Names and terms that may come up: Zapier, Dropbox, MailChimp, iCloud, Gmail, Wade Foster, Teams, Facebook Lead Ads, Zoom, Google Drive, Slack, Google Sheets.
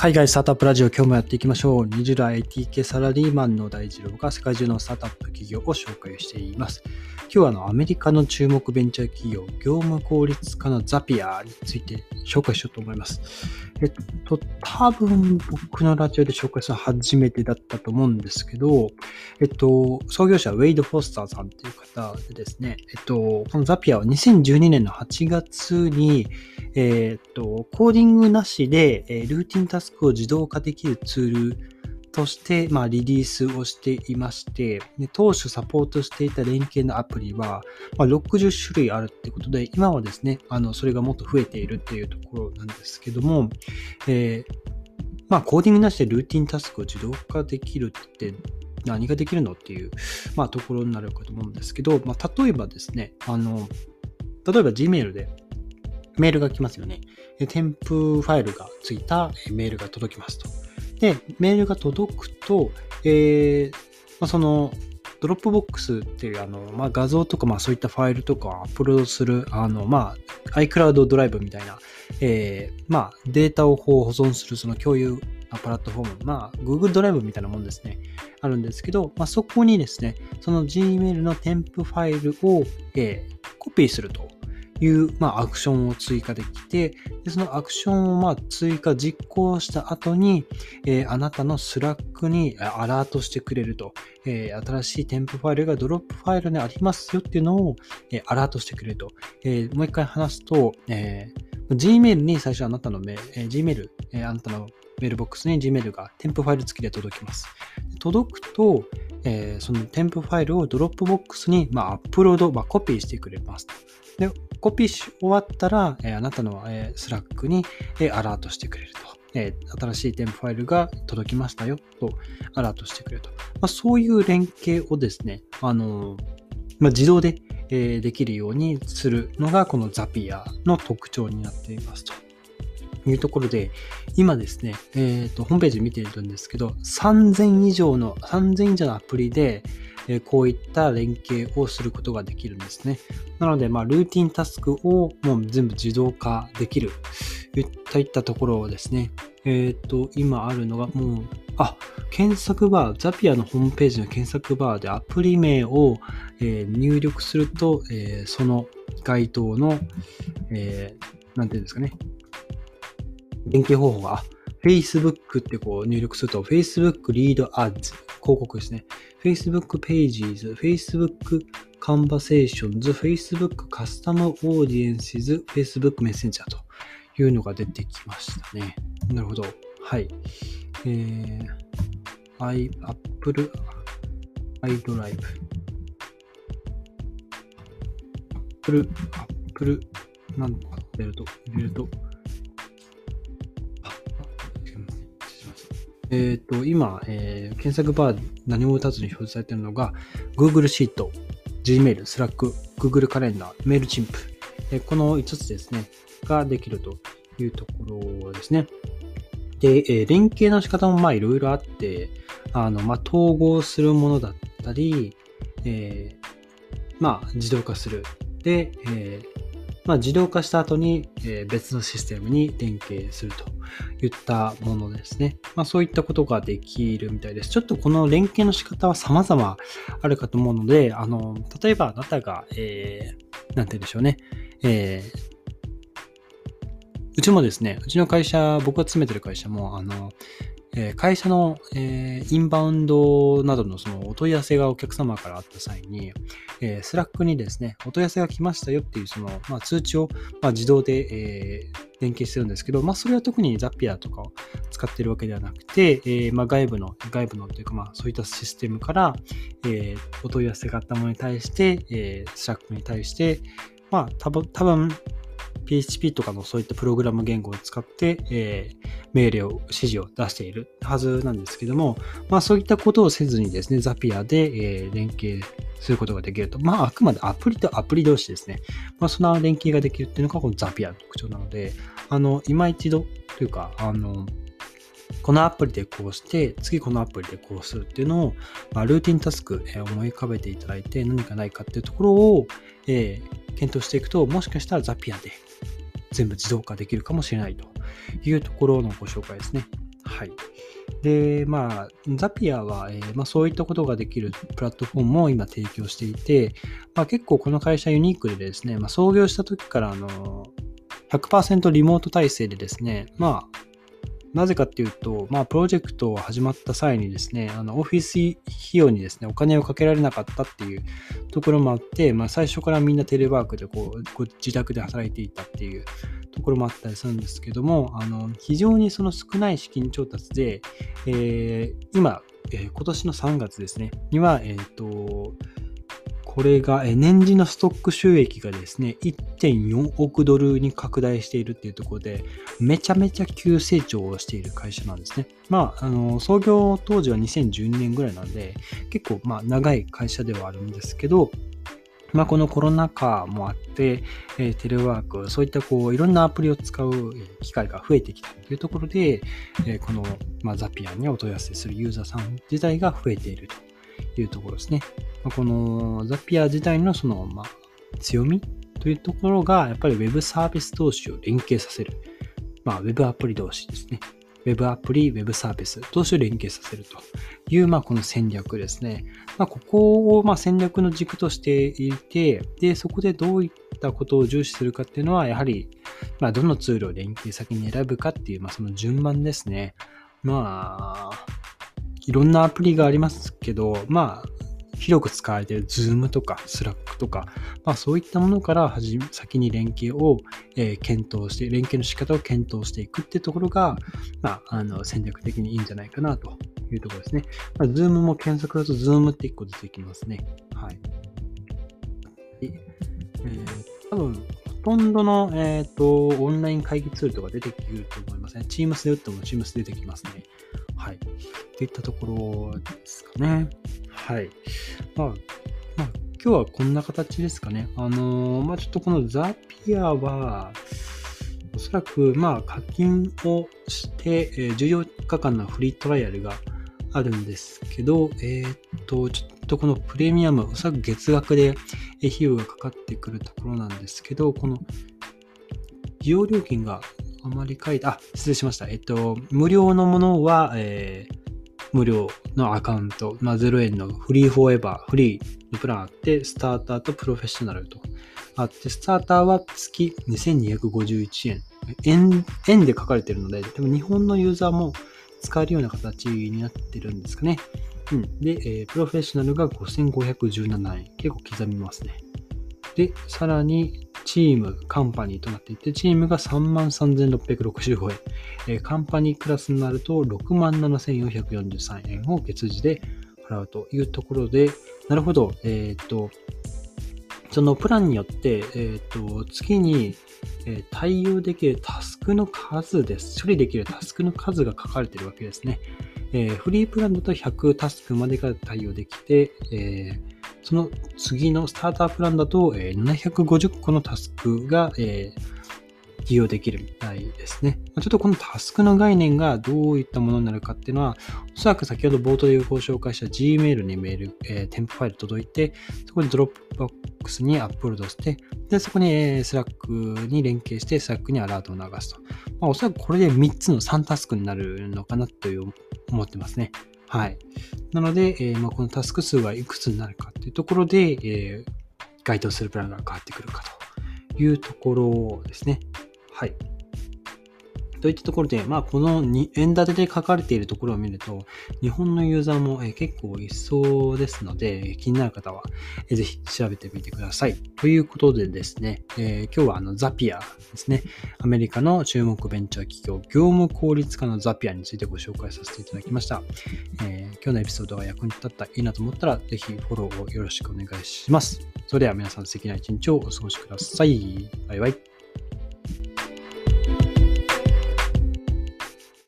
海外スタートアップラジオ、今日もやっていきましょう。20代 IT 系サラリーマンの大二郎が世界中のスタートアップ企業を紹介しています。今日はアメリカの注目ベンチャー企業、業務効率化のZapierについて紹介しようと思います。多分僕のラジオで紹介するのは初めてだったと思うんですけど、創業者ウェイド・フォスターさんという方でですね、このZapierは2012年の8月に、コーディングなしでルーティンタスクを自動化できるツールとして、リリースをしていまして、当初サポートしていた連携のアプリは、60種類あるってことで、今はですね、それがもっと増えているっていうところなんですけども、コーディングなしでルーティンタスクを自動化できるって何ができるのっていう、ところになるかと思うんですけど、例えばですね、Gmail でメールが来ますよね。添付ファイルがついたメールが届きますと。で、メールが届くと、そのドロップボックスっていう画像とかそういったファイルとかをアップロードするiCloud ドライブみたいな、データを保存するその共有プラットフォーム、Google ドライブみたいなもんですね、あるんですけど、そこにですね、その Gmail の添付ファイルを、コピーすると。いう、アクションを追加できて、でそのアクションを追加実行した後に、あなたのスラックにアラートしてくれると、新しい添付ファイルがドロップファイルにありますよっていうのを、アラートしてくれると、もう一回話すと、Gmail に最初あなたのGmail、あなたのメールボックスに Gmail が添付ファイル付きで届きます。届くと、その添付ファイルをドロップボックスに、アップロード、コピーしてくれます。でコピーし終わったら、あなたの、スラックに、アラートしてくれると、新しい添付ファイルが届きましたよとアラートしてくれると、そういう連携をですね、自動で、できるようにするのがこのZapierの特徴になっていますというところで、今ですね、ホームページ見てるんですけど、3000以上のアプリでこういった連携をすることができるんですね。なので、ルーティンタスクをもう全部自動化できるといったところをですね、今あるのがもう、検索バー、Zapierのホームページの検索バーでアプリ名を入力すると、その該当の、なんていうんですかね、連携方法が、Facebook って入力すると、Facebook Lead Ads、広告ですね。Facebook Pages、Facebook Conversations、Facebook Custom Audiences、Facebook Messenger というのが出てきましたね。なるほど。はい。Apple iDrive、Apple、なんか入れると、今、検索バー何も打たずに表示されているのが Google シート、Gmail、Slack、Google カレンダー、MailChimp、この5つですねができるというところですね。で、連携の仕方もいろいろあって、統合するものだったり、自動化する。で、自動化した後に別のシステムに連携するといったものですね。そういったことができるみたいです。ちょっとこの連携の仕方は様々あるかと思うので、例えばあなたが、なんて言うんでしょうね。うちもですね、うちの会社、僕が勤めてる会社も、会社のインバウンドなどのそのお問い合わせがお客様からあった際に、スラックにですね、お問い合わせが来ましたよっていうその通知を自動で連携してるんですけど、それは特にZapierとかを使ってるわけではなくて、外部のというかそういったシステムからお問い合わせがあったものに対して、スラックに対して、多分PHP とかのそういったプログラム言語を使って、命令を、指示を出しているはずなんですけども、そういったことをせずにですね、Zapierで、連携することができると。あくまでアプリとアプリ同士ですね。その連携ができるっていうのがこのZapierの特徴なので、今一度というか、このアプリでこうして、次このアプリでこうするっていうのを、ルーティンタスク、思い浮かべていただいて、何かないかっていうところを、検討していくと、もしかしたらZapierで全部自動化できるかもしれないというところのご紹介ですね。はい。で、Zapier は、そういったことができるプラットフォームも今提供していて、結構この会社ユニークでですね、創業した時から100% リモート体制でですね、なぜかっていうと、プロジェクトを始まった際にですね、オフィス費用にですね、お金をかけられなかったっていうところもあって、最初からみんなテレワークで自宅で働いていたっていうところもあったりするんですけども、非常にその少ない資金調達で、今年の3月ですね、には、これが年次のストック収益がですね 1.4 億ドルに拡大しているっていうところでめちゃめちゃ急成長をしている会社なんですね。創業当時は2012年ぐらいなんで結構長い会社ではあるんですけど、このコロナ禍もあって、テレワークそういったいろんなアプリを使う機会が増えてきたというところで、このザピアにお問い合わせするユーザーさん自体が増えていると。いうところですね。このザピア自体の強みというところがやっぱりウェブサービス同士を連携させる、ウェブアプリ同士ですね。ウェブアプリ、ウェブサービス同士を連携させるというこの戦略ですね。ここを戦略の軸としていて、でそこでどういったことを重視するかっていうのはやはりどのツールを連携先に選ぶかっていうその順番ですね。いろんなアプリがありますけど、広く使われている Zoom とか Slack とか、そういったものから先に連携の仕方を検討していくっていうところが、戦略的にいいんじゃないかなというところですね。Zoom も検索だと Zoom って1個出てきますね。はい。多分ほとんどの、オンライン会議ツールとか出てくると思いますね。Teams で打っても Teams 出てきますね。はい。といったところですかね。はい。今日はこんな形ですかね。ちょっとこのザピアは、おそらく課金をして、14日間のフリートライアルがあるんですけど、ちょっとこのプレミアム、おそらく月額で費用がかかってくるところなんですけど、この利用料金があまり書いて、失礼しました。無料のものは、無料のアカウント、0円のフリーフォーエバー、フリーのプランあって、スターターとプロフェッショナルとあって、スターターは月2251円。円で書かれているので、多分日本のユーザーも使えるような形になってるんですかね。で、プロフェッショナルが5517円。結構刻みますね。で、さらに、チーム、カンパニーとなっていて、チームが 33,665 円、カンパニークラスになると 67,443 円を月次で払うというところで、なるほど、そのプランによって、月に対応できるタスクの数です。処理できるタスクの数が書かれているわけですね。フリープランだと100タスクまでが対応できて、その次のスタータープランだと750個のタスクが利用できるみたいですね。ちょっとこのタスクの概念がどういったものになるかっていうのは、おそらく先ほど冒頭でご紹介した Gmail に添付ファイル届いて、そこに Dropbox にアップロードして、でそこに Slack に連携して Slack にアラートを流すと。おそらくこれで3つの3タスクになるのかなと思ってますね。はい。なので、このタスク数がいくつになるかっていうところで、該当するプランが変わってくるかというところですね。はい。といったところで、この円建てで書かれているところを見ると、日本のユーザーも結構いそうですので、気になる方はぜひ調べてみてください。ということでですね、今日はザピアですね、アメリカの注目ベンチャー企業、業務効率化のザピアについてご紹介させていただきました。今日のエピソードが役に立ったらいいなと思ったら、ぜひフォローをよろしくお願いします。それでは皆さん素敵な一日をお過ごしください。バイバイ。